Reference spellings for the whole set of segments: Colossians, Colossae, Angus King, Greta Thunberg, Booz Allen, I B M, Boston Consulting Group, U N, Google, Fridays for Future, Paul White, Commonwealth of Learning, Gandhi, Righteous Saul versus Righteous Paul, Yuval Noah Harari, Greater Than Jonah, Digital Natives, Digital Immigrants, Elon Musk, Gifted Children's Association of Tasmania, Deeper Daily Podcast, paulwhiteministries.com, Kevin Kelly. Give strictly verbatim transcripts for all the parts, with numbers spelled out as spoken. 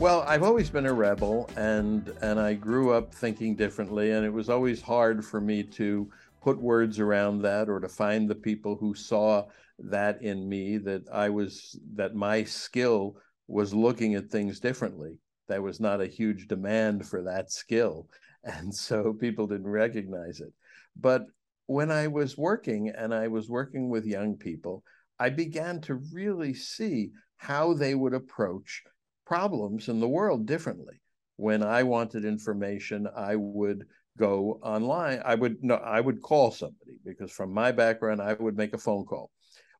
Well, I've always been a rebel, and and I grew up thinking differently, and it was always hard for me to put words around that or to find the people who saw that in me, that I was, that my skill was looking at things differently. There was not a huge demand for that skill, and so people didn't recognize it. But when I was working, and I was working with young people, I began to really see how they would approach problems in the world differently. When I wanted information, I would go online. I would no, I would call somebody, because from my background, I would make a phone call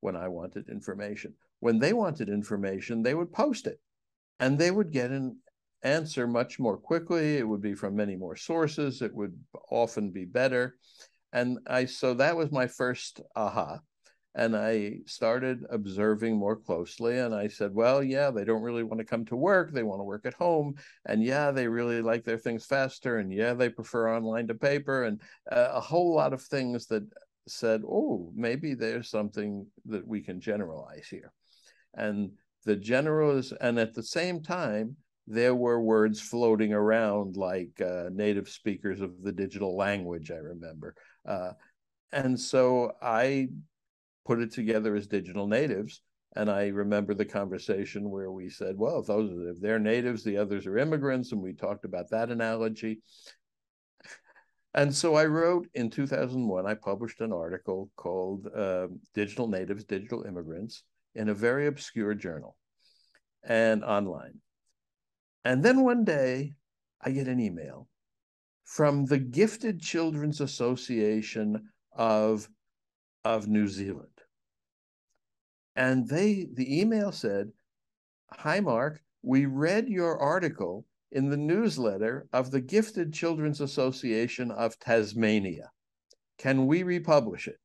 when I wanted information. When they wanted information, they would post it, and they would get an answer much more quickly. It would be from many more sources. It would often be better. And I so that was my first aha. And I started observing more closely, and I said, well, yeah, they don't really want to come to work. They want to work at home. And yeah, they really like their things faster. And yeah, they prefer online to paper, and uh, a whole lot of things that said, oh, maybe there's something that we can generalize here. And the generals, and at the same time, there were words floating around like uh, native speakers of the digital language, I remember. Uh, and so I put it together as digital natives. And I remember the conversation where we said, well, if those are, if they're natives, the others are immigrants. And we talked about that analogy. And so I wrote in two thousand one, I published an article called uh, Digital Natives, Digital Immigrants in a very obscure journal and online. And then one day I get an email from the Gifted Children's Association of, of New Zealand. And they, the email said, "Hi, Mark, we read your article in the newsletter of the Gifted Children's Association of Tasmania. Can we republish it?"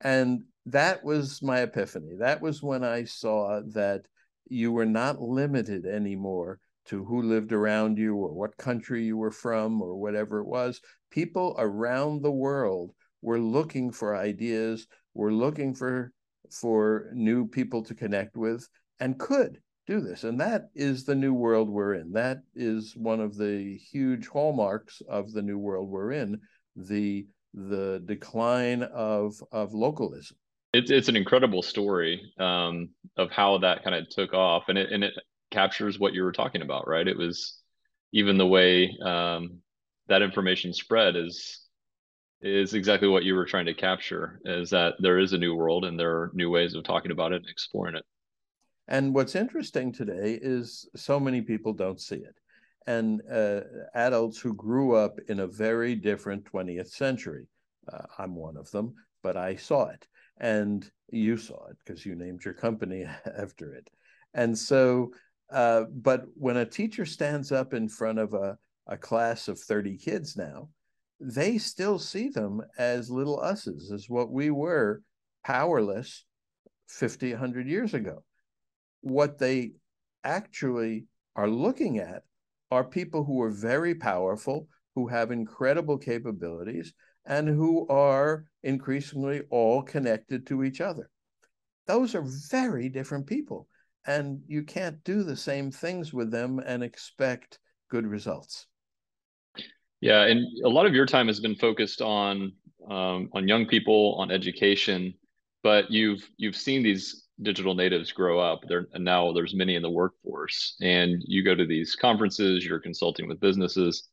And that was my epiphany. That was when I saw that you were not limited anymore to who lived around you or what country you were from or whatever it was. People around the world were looking for ideas, were looking for for new people to connect with, and could do this. And that is the new world we're in. That is one of the huge hallmarks of the new world we're in, the the decline of, of localism. It's it's an incredible story um, of how that kind of took off, and it and it captures what you were talking about, right? It was even the way um, that information spread is is exactly what you were trying to capture, is that there is a new world and there are new ways of talking about it and exploring it. And what's interesting today is so many people don't see it. And uh, adults who grew up in a very different twentieth century, uh, I'm one of them, but I saw it. And you saw it because you named your company after it. And so, uh, but when a teacher stands up in front of a, a class of thirty kids now, they still see them as little us's, as what we were, powerless fifty, one hundred years ago. What they actually are looking at are people who are very powerful, who have incredible capabilities, and who are increasingly all connected to each other. Those are very different people, and you can't do the same things with them and expect good results. Yeah, and a lot of your time has been focused on um, on young people, on education, but you've you've seen these digital natives grow up. They're, and now there's many in the workforce, and you go to these conferences, you're consulting with businesses.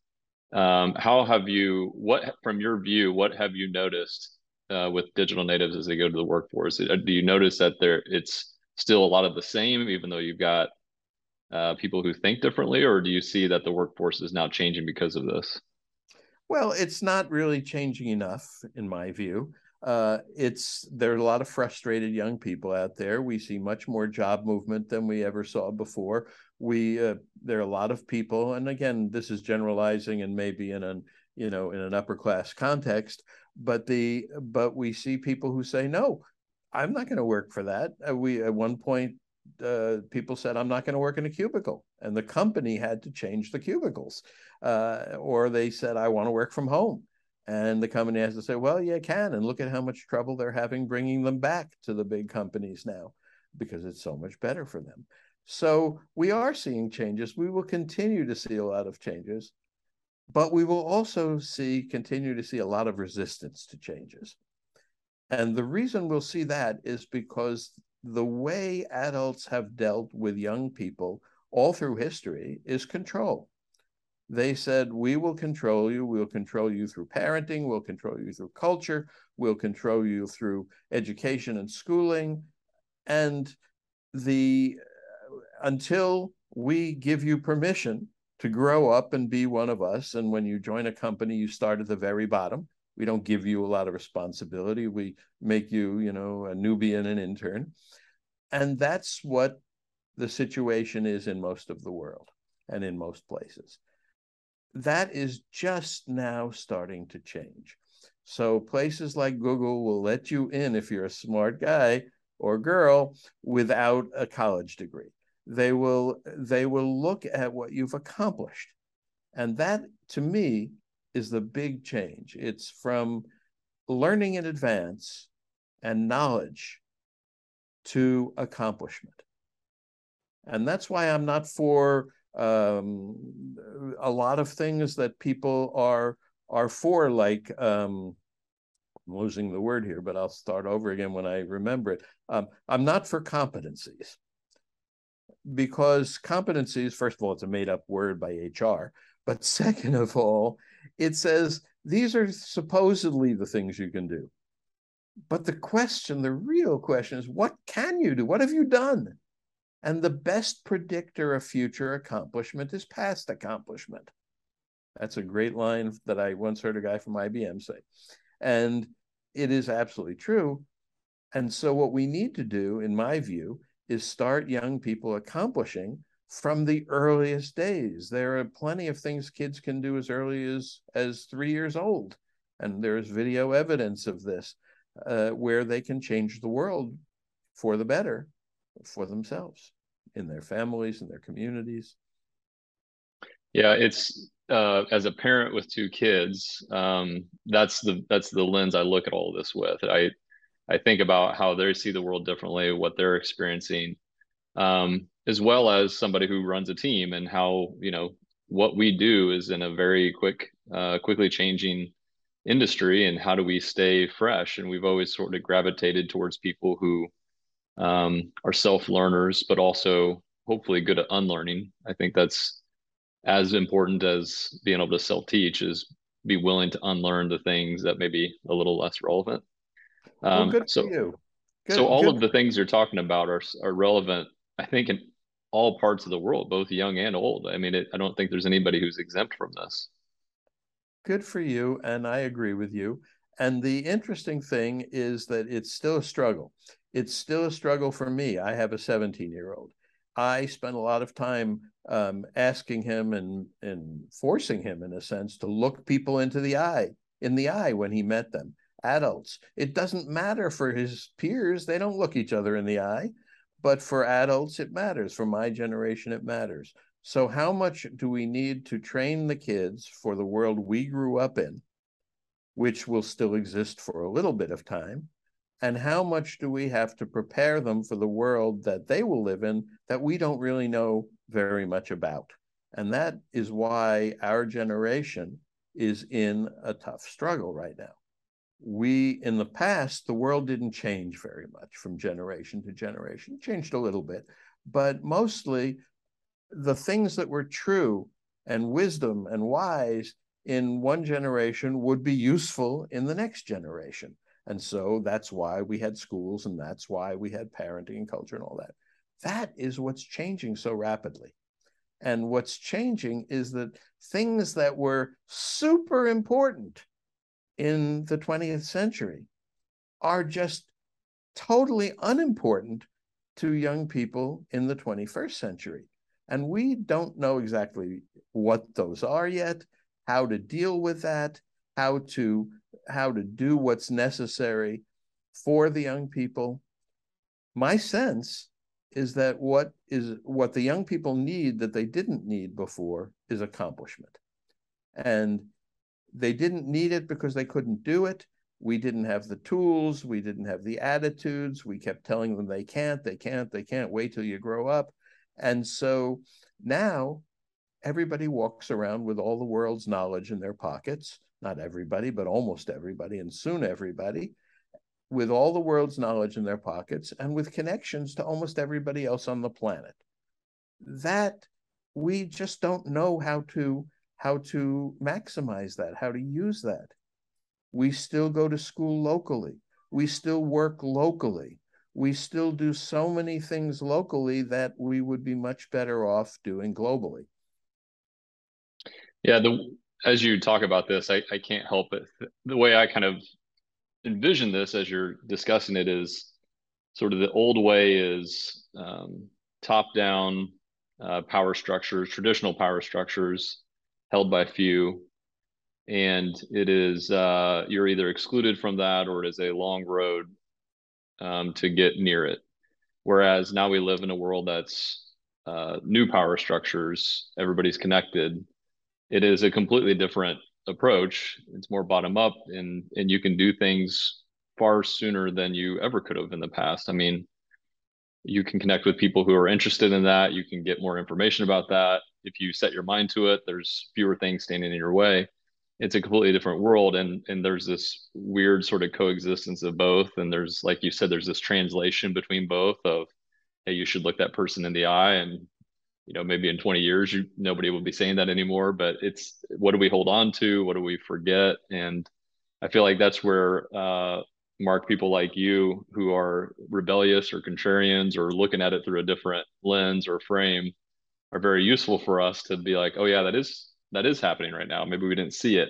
Um, how have you, what, from your view, what have you noticed uh, with digital natives as they go to the workforce? Do you notice that there it's still a lot of the same, even though you've got uh, people who think differently, or do you see that the workforce is now changing because of this? Well, it's not really changing enough, in my view. Uh, it's, there are a lot of frustrated young people out there. We see much more job movement than we ever saw before. We uh, there are a lot of people, and again, this is generalizing and maybe in an you know in an upper class context, but the but we see people who say, no, I'm not going to work for that. Uh, we at one point uh, people said, I'm not going to work in a cubicle, and the company had to change the cubicles, uh, or they said, I want to work from home. And the company has to say, well, you can, and look at how much trouble they're having bringing them back to the big companies now, because it's so much better for them. So we are seeing changes. We will continue to see a lot of changes, but we will also see, continue to see a lot of resistance to changes. And the reason we'll see that is because the way adults have dealt with young people all through history is control. They said, we will control you. We'll control you through parenting. We'll control you through culture. We'll control you through education and schooling. And the until we give you permission to grow up and be one of us. And when you join a company, you start at the very bottom. We don't give you a lot of responsibility. We make you, you know, a newbie and an intern. And that's what the situation is in most of the world and in most places. That is just now starting to change. So places like Google will let you in if you're a smart guy or girl without a college degree. They will, they will look at what you've accomplished. And that, to me, is the big change. It's from learning in advance and knowledge to accomplishment. And that's why I'm not for um a lot of things that people are are for, like um I'm losing the word here, but I'll start over again when I remember it. um I'm not for competencies, because competencies, first of all, it's a made-up word by H R, but second of all, it says these are supposedly the things you can do, but the question, the real question, is what can you do? What have you done? And the best predictor of future accomplishment is past accomplishment. That's a great line that I once heard a guy from I B M say. And it is absolutely true. And so what we need to do, in my view, is start young people accomplishing from the earliest days. There are plenty of things kids can do as early as, as three years old. And there is video evidence of this, uh, where they can change the world for the better, for themselves, in their families, in their communities. Yeah, it's uh, as a parent with two kids, um, that's the that's the lens I look at all of this with. I I think about how they see the world differently, what they're experiencing, um, as well as somebody who runs a team, and how, you know, what we do is in a very quick, uh, quickly changing industry, and how do we stay fresh? And we've always sort of gravitated towards people who Um, are self-learners, but also hopefully good at unlearning. I think that's as important as being able to self-teach, is be willing to unlearn the things that may be a little less relevant. Um, well, good so, for you. Good, so all good. Of the things you're talking about are, are relevant, I think, in all parts of the world, both young and old. I mean, it, I don't think there's anybody who's exempt from this. Good for you, and I agree with you. And the interesting thing is that it's still a struggle. It's still a struggle for me. I have a seventeen-year-old. I spent a lot of time um, asking him and, and forcing him, in a sense, to look people into the eye, in the eye when he met them, adults. It doesn't matter for his peers. They don't look each other in the eye. But for adults, it matters. For my generation, it matters. So how much do we need to train the kids for the world we grew up in, which will still exist for a little bit of time? And how much do we have to prepare them for the world that they will live in that we don't really know very much about? And that is why our generation is in a tough struggle right now. We, in the past, the world didn't change very much from generation to generation. It changed a little bit, but mostly the things that were true and wisdom and wise in one generation would be useful in the next generation. And so that's why we had schools, and that's why we had parenting and culture and all that. That is what's changing so rapidly. And what's changing is that things that were super important in the twentieth century are just totally unimportant to young people in the twenty-first century. And we don't know exactly what those are yet, how to deal with that, how to how to do what's necessary for the young people. My sense is that what is what the young people need that they didn't need before is accomplishment. And they didn't need it because they couldn't do it. We didn't have the tools. We didn't have the attitudes. We kept telling them they can't, they can't, they can't, wait till you grow up. And so now everybody walks around with all the world's knowledge in their pockets, not everybody, but almost everybody, and soon everybody, with all the world's knowledge in their pockets and with connections to almost everybody else on the planet. That we just don't know how to how to maximize that, how to use that. We still go to school locally. We still work locally. We still do so many things locally that we would be much better off doing globally. Yeah, the, as you talk about this, I, I can't help it. The way I kind of envision this as you're discussing it is sort of the old way is um, top-down uh, power structures, traditional power structures held by few. And it is, uh, you're either excluded from that or it is a long road um, to get near it. Whereas now we live in a world that's uh, new power structures, everybody's connected. It is a completely different approach. It's more bottom up, and, and you can do things far sooner than you ever could have in the past. I mean, you can connect with people who are interested in that. You can get more information about that. If you set your mind to it, there's fewer things standing in your way. It's a completely different world. And, and there's this weird sort of coexistence of both. And there's, like you said, there's this translation between both of, hey, you should look that person in the eye, and you know, maybe in twenty years, you, nobody will be saying that anymore, but it's, what do we hold on to? What do we forget? And I feel like that's where, uh, Mark, people like you who are rebellious or contrarians or looking at it through a different lens or frame are very useful for us to be like, oh yeah, that is, that is happening right now. Maybe we didn't see it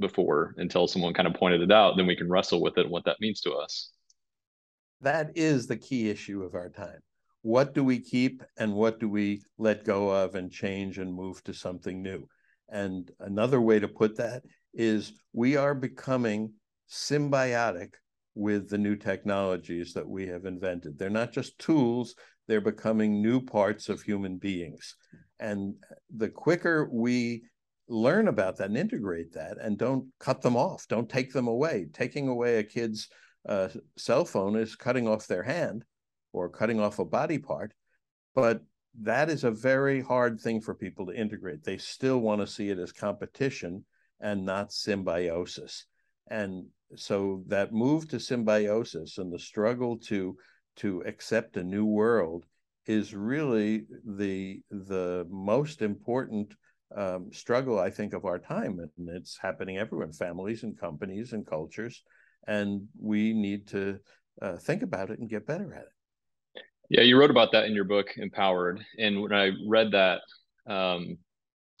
before until someone kind of pointed it out. Then we can wrestle with it and what that means to us. That is the key issue of our time. What do we keep and what do we let go of and change and move to something new? And another way to put that is we are becoming symbiotic with the new technologies that we have invented. They're not just tools, they're becoming new parts of human beings. And the quicker we learn about that and integrate that and don't cut them off, don't take them away. Taking away a kid's uh, cell phone is cutting off their hand or cutting off a body part, but that is a very hard thing for people to integrate. They still want to see it as competition and not symbiosis. And so that move to symbiosis and the struggle to, to accept a new world is really the, the most important um, struggle, I think, of our time. And it's happening everywhere, in families and companies and cultures. And we need to uh, think about it and get better at it. Yeah, you wrote about that in your book, Empowered. And when I read that um,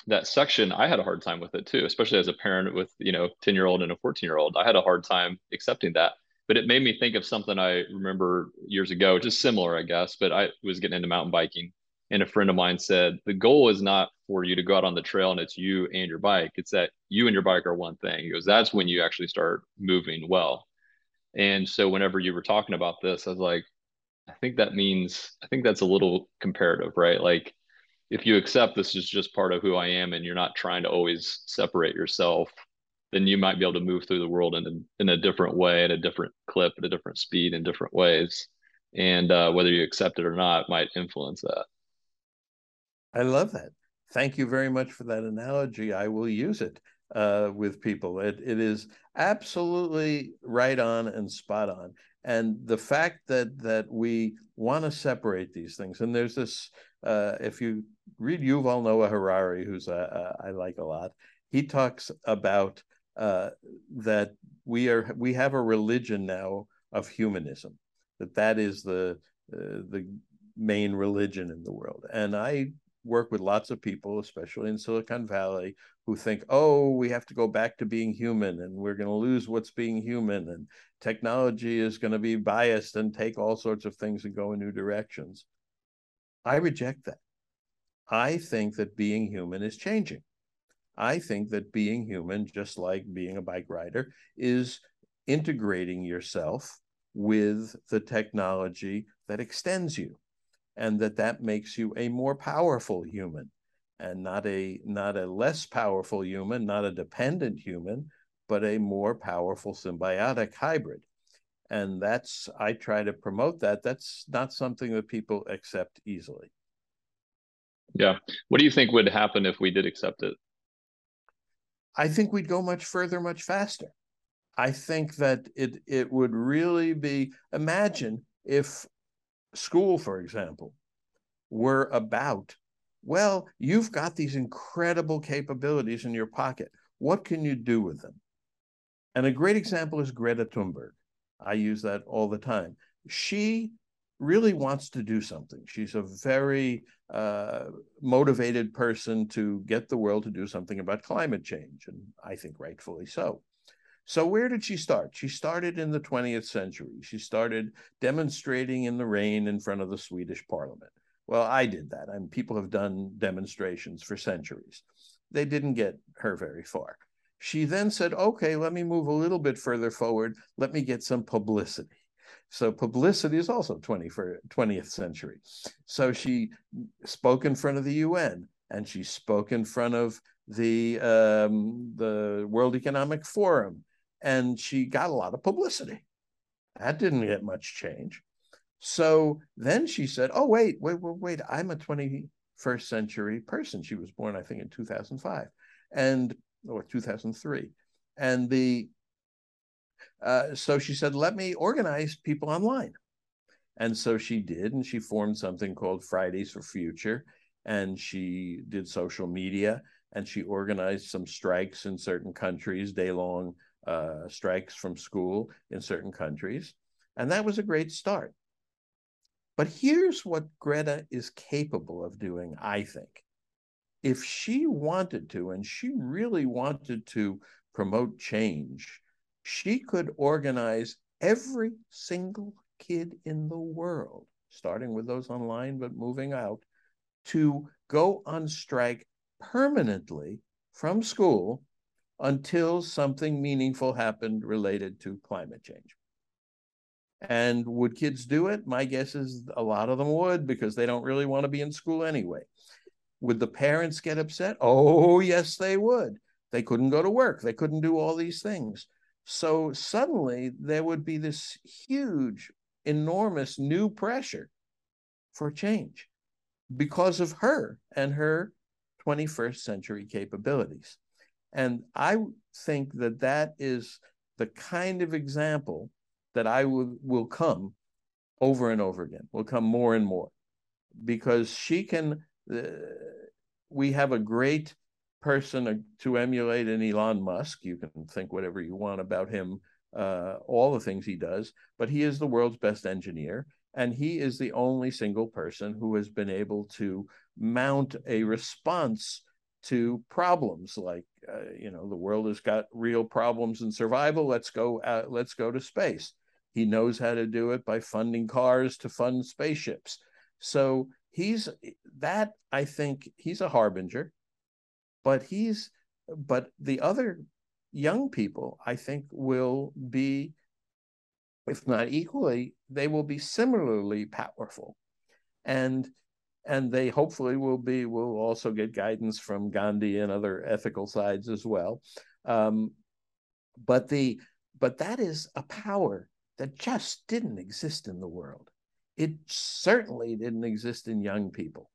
that section, I had a hard time with it too, especially as a parent with, you know, ten-year-old and a fourteen-year-old. I had a hard time accepting that. But it made me think of something I remember years ago, just similar, I guess. But I was getting into mountain biking, and a friend of mine said, the goal is not for you to go out on the trail and it's you and your bike. It's that you and your bike are one thing. He goes, that's when you actually start moving well. And so whenever you were talking about this, I was like, I think that means, I think that's a little comparative, right? Like, if you accept this is just part of who I am and you're not trying to always separate yourself, then you might be able to move through the world in a, in a different way, at a different clip, at a different speed, in different ways. And uh, whether you accept it or not might influence that. I love that. Thank you very much for that analogy. I will use it uh, with people. It, it is absolutely right on and spot on. And the fact that that we want to separate these things, and there's this, uh, if you read Yuval Noah Harari, who's a, a, I like a lot, he talks about uh, that we are we have a religion now of humanism, that that is the uh, the main religion in the world. And I work with lots of people, especially in Silicon Valley, who think, oh, we have to go back to being human and we're going to lose what's being human and technology is going to be biased and take all sorts of things and go in new directions. I reject that. I think that being human is changing. I think that being human, just like being a bike rider, is integrating yourself with the technology that extends you, and that that makes you a more powerful human, and not a not a less powerful human, not a dependent human, but a more powerful symbiotic hybrid. And that's, I try to promote that. That's not something that people accept easily. Yeah. What do you think would happen if we did accept it? I think we'd go much further, much faster. I think that it it would really be, imagine if school, for example, were about, well, you've got these incredible capabilities in your pocket. What can you do with them? And a great example is Greta Thunberg. I use that all the time. She really wants to do something. She's a very uh, motivated person to get the world to do something about climate change, and I think rightfully so. So where did she start? She started in the twentieth century. She started demonstrating in the rain in front of the Swedish parliament. Well, I did that. I mean, people have done demonstrations for centuries. They didn't get her very far. She then said, okay, let me move a little bit further forward. Let me get some publicity. So publicity is also twentieth century. So she spoke in front of the U N, and she spoke in front of the, um, the World Economic Forum, and she got a lot of publicity. That didn't get much change. So then she said, oh, wait, wait, wait, wait, I'm a twenty-first century person. She was born, I think, in two thousand five and or two thousand three. And the Uh, so she said, let me organize people online. And so she did, and she formed something called Fridays for Future, and she did social media, and she organized some strikes in certain countries, day-long uh, strikes from school in certain countries. And that was a great start. But here's what Greta is capable of doing, I think. If she wanted to, and she really wanted to promote change, she could organize every single kid in the world, starting with those online but moving out, to go on strike permanently from school until something meaningful happened related to climate change. And would kids do it? My guess is a lot of them would, because they don't really want to be in school anyway. Would the parents get upset? Oh, yes, they would. They couldn't go to work. They couldn't do all these things. So suddenly there would be this huge, enormous new pressure for change because of her and her twenty-first century capabilities. And I think that that is the kind of example that I will, will come over and over again, will come more and more, because she can, uh, we have a great person to emulate in Elon Musk. You can think whatever you want about him, uh, all the things he does, but he is the world's best engineer, and he is the only single person who has been able to mount a response to problems like, uh, you know, the world has got real problems in survival. Let's go, uh, let's go to space. He knows how to do it by funding cars to fund spaceships. So he's that, I think he's a harbinger. But he's, but the other young people, I think, will be, if not equally, they will be similarly powerful, and and they hopefully will be will also get guidance from Gandhi and other ethical sides as well. Um, but the but that is a power that just didn't exist in the world. It certainly didn't exist in young people.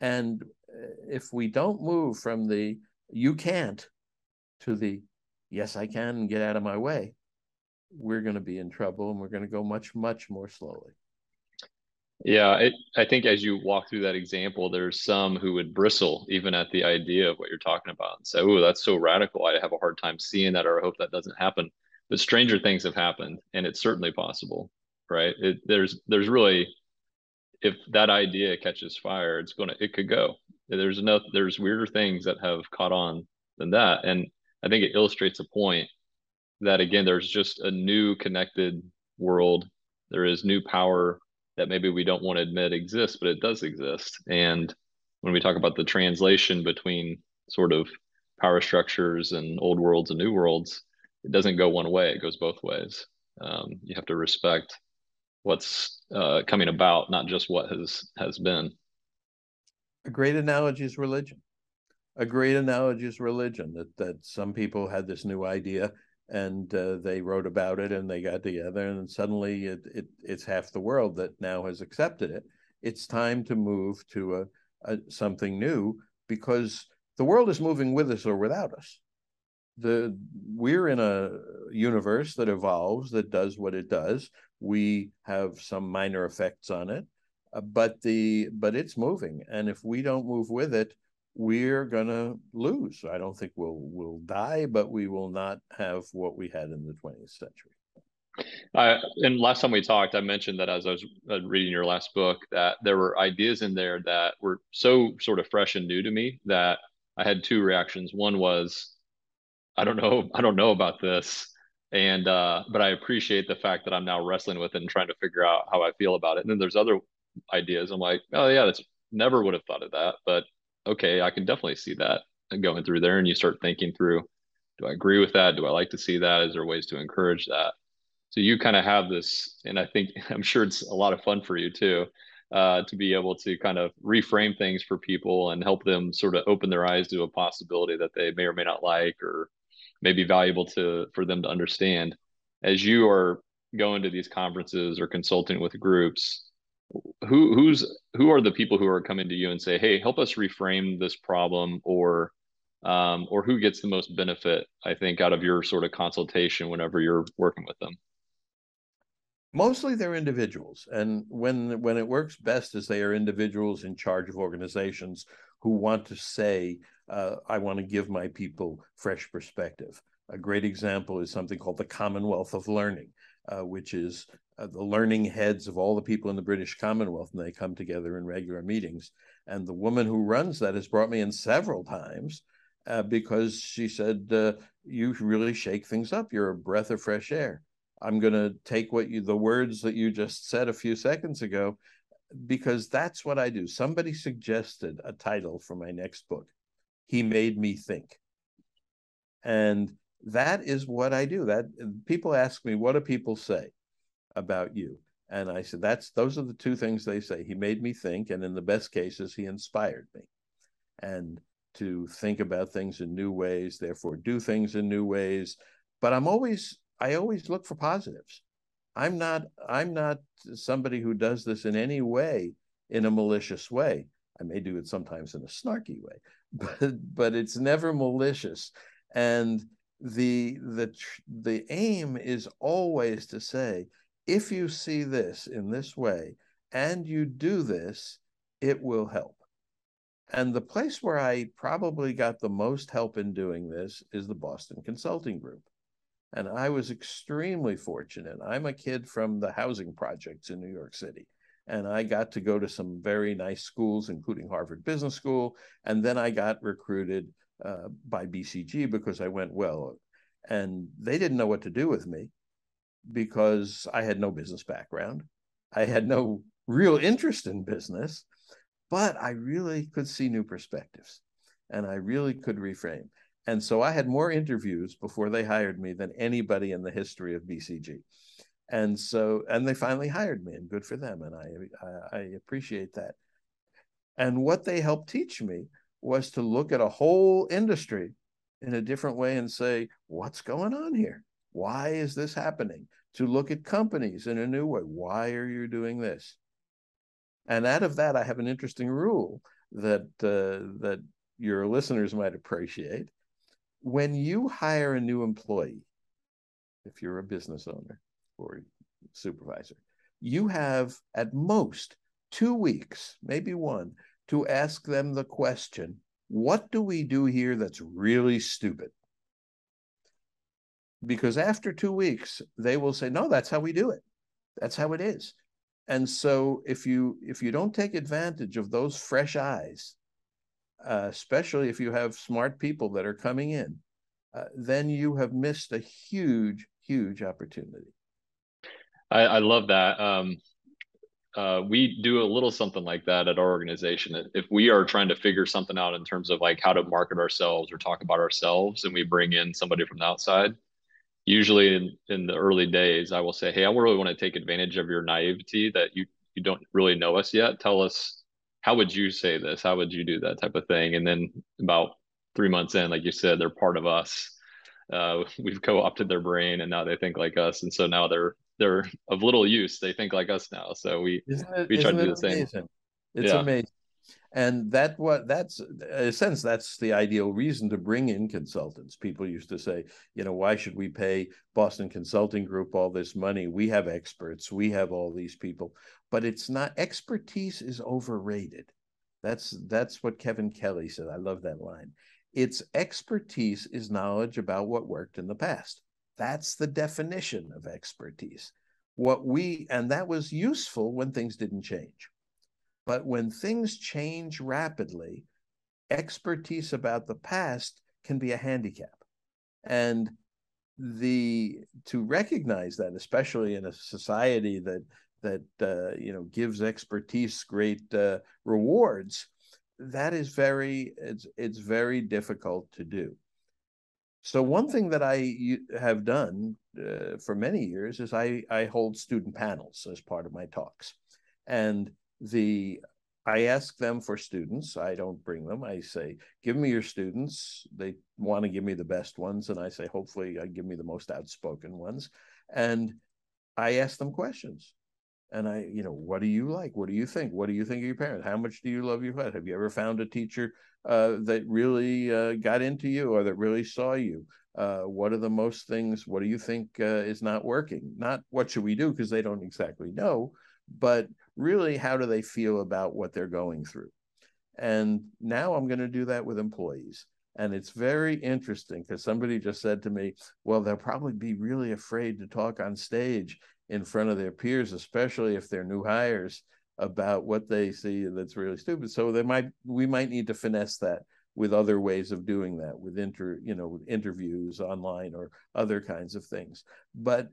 And if we don't move from the "you can't" to the "yes, I can, and get out of my way," we're going to be in trouble, and we're going to go much, much more slowly. Yeah, it, I think as you walk through that example, there's some who would bristle even at the idea of what you're talking about and say, "Oh, that's so radical. I have a hard time seeing that, or I hope that doesn't happen." But stranger things have happened, and it's certainly possible, right? It, there's, there's really... if that idea catches fire, it's gonna, it could go. There's enough, there's weirder things that have caught on than that. And I think it illustrates a point that, again, there's just a new connected world. There is new power that maybe we don't want to admit exists, but it does exist. And when we talk about the translation between sort of power structures and old worlds and new worlds, it doesn't go one way, it goes both ways. Um, you have to respect what's uh, coming about, not just what has, has been. A great analogy is religion. A great analogy is religion, that, that some people had this new idea, and uh, they wrote about it, and they got together, and suddenly it, it, it's half the world that now has accepted it. It's time to move to a, uh, something new, because the world is moving with us or without us. The, we're in a universe that evolves, that does what it does. We have some minor effects on it, uh, but the but it's moving. And if we don't move with it, we're going to lose. I don't think we'll we'll die, but we will not have what we had in the twentieth century. Uh, and last time we talked, I mentioned that as I was reading your last book, that there were ideas in there that were so sort of fresh and new to me that I had two reactions. One was, I don't know, I don't know about this. And, uh, but I appreciate the fact that I'm now wrestling with it and trying to figure out how I feel about it. And then there's other ideas. I'm like, oh yeah, that's never would have thought of that, but okay, I can definitely see that and going through there. And you start thinking through, do I agree with that? Do I like to see that? Is there ways to encourage that? So you kind of have this, and I think, I'm sure it's a lot of fun for you too, uh, to be able to kind of reframe things for people and help them sort of open their eyes to a possibility that they may or may not like, or maybe valuable to for them to understand. As you are going to these conferences or consulting with groups, who who's who are the people who are coming to you and say, hey, help us reframe this problem, or um, or who gets the most benefit, I think, out of your sort of consultation whenever you're working with them? Mostly they're individuals. And when when it works best is they are individuals in charge of organizations who want to say, Uh, I want to give my people fresh perspective. A great example is something called the Commonwealth of Learning, uh, which is uh, the learning heads of all the people in the British Commonwealth, and they come together in regular meetings. And the woman who runs that has brought me in several times uh, because she said, uh, you really shake things up. You're a breath of fresh air. I'm going to take what you, the words that you just said a few seconds ago, because that's what I do. Somebody suggested a title for my next book. He made me think. And that is what I do. That people ask me, what do people say about you? And I said, that's those are the two things they say. He made me think, and in the best cases, he inspired me. And to think about things in new ways, therefore do things in new ways. But I'm always, I always look for positives. I'm not, I'm not somebody who does this in any way in a malicious way. I may do it sometimes in a snarky way, but but it's never malicious. And the the the aim is always to say, if you see this in this way and you do this, it will help. And the place where I probably got the most help in doing this is the Boston Consulting Group. And I was extremely fortunate. I'm a kid from the housing projects in New York City. And I got to go to some very nice schools, including Harvard Business School. And then I got recruited uh, by B C G because I went well. And they didn't know what to do with me because I had no business background. I had no real interest in business, but I really could see new perspectives and I really could reframe. And so I had more interviews before they hired me than anybody in the history of B C G. And so, and they finally hired me, and good for them. And I, I, I appreciate that. And what they helped teach me was to look at a whole industry in a different way and say, what's going on here? Why is this happening? To look at companies in a new way. Why are you doing this? And out of that, I have an interesting rule that, uh, that your listeners might appreciate. When you hire a new employee, if you're a business owner, or supervisor, you have at most two weeks, maybe one, to ask them the question, what do we do here that's really stupid? Because after two weeks, they will say, no, that's how we do it. That's how it is. And so if you if you don't take advantage of those fresh eyes, uh, especially if you have smart people that are coming in, uh, then you have missed a huge, huge opportunity. I, I love that. Um, uh, we do a little something like that at our organization. If we are trying to figure something out in terms of like how to market ourselves or talk about ourselves, and we bring in somebody from the outside, usually in, in the early days, I will say, hey, I really want to take advantage of your naivety that you, you don't really know us yet. Tell us, how would you say this? How would you do that type of thing? And then about three months in, like you said, they're part of us. Uh, we've co-opted their brain and now they think like us. And so now they're they're of little use. They think like us now. So we, it, we try to do the amazing? same. It's yeah. amazing. And that what that's in a sense, that's the ideal reason to bring in consultants. People used to say, you know, why should we pay Boston Consulting Group all this money? We have experts, we have all these people. But it's not, expertise is overrated. That's that's what Kevin Kelly said. I love that line. It's expertise is knowledge about what worked in the past. That's the definition of expertise. What we, and that was useful when things didn't change. But when things change rapidly, expertise about the past can be a handicap. And the to recognize that, especially in a society that that uh, you know, gives expertise great uh, rewards, that is very it's it's very difficult to do. So one thing that I have done uh, for many years is I, I hold student panels as part of my talks. And the I ask them for students. I don't bring them. I say, give me your students. They want to give me the best ones. And I say, hopefully uh, give me the most outspoken ones. And I ask them questions. And I, you know, what do you like? What do you think? What do you think of your parents? How much do you love your parents? Have you ever found a teacher uh, that really uh, got into you or that really saw you? Uh, what are the most things? What do you think uh, is not working? Not what should we do, because they don't exactly know, but really how do they feel about what they're going through? And now I'm going to do that with employees. And it's very interesting because somebody just said to me, well, they'll probably be really afraid to talk on stage in front of their peers, especially if they're new hires, about what they see that's really stupid. So they might, we might need to finesse that with other ways of doing that, with inter, you know, with interviews online or other kinds of things. But,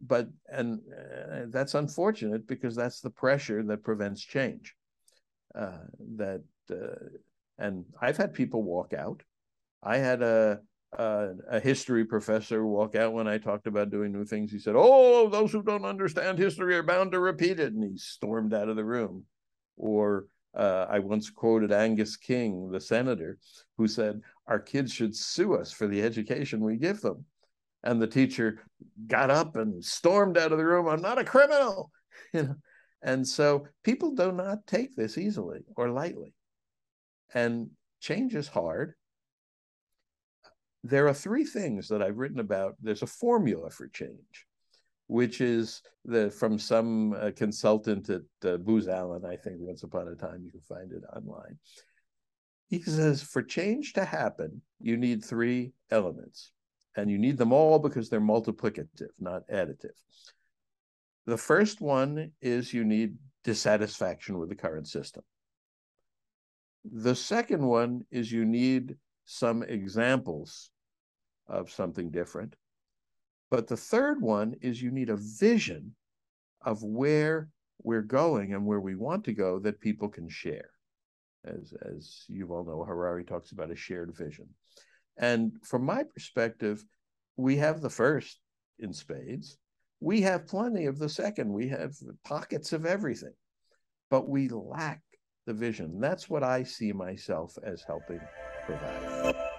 but, and uh, that's unfortunate because that's the pressure that prevents change. Uh, that, uh, and I've had people walk out. I had a. Uh, a history professor walk out when I talked about doing new things. He said, oh, those who don't understand history are bound to repeat it. And he stormed out of the room. Or uh, I once quoted Angus King, the senator, who said, our kids should sue us for the education we give them. And the teacher got up and stormed out of the room. I'm not a criminal. You know? And so people do not take this easily or lightly. And change is hard. There are three things that I've written about. There's a formula for change, which is the, from some uh, consultant at uh, Booz Allen, I think, once upon a time, you can find it online. He says, for change to happen, you need three elements. And you need them all because they're multiplicative, not additive. The first one is you need dissatisfaction with the current system. The second one is you need some examples of something different. But the third one is you need a vision of where we're going and where we want to go that people can share. As, as you all know, Harari talks about a shared vision. And from my perspective, we have the first in spades. We have plenty of the second. We have pockets of everything, but we lack the vision. That's what I see myself as helping provide.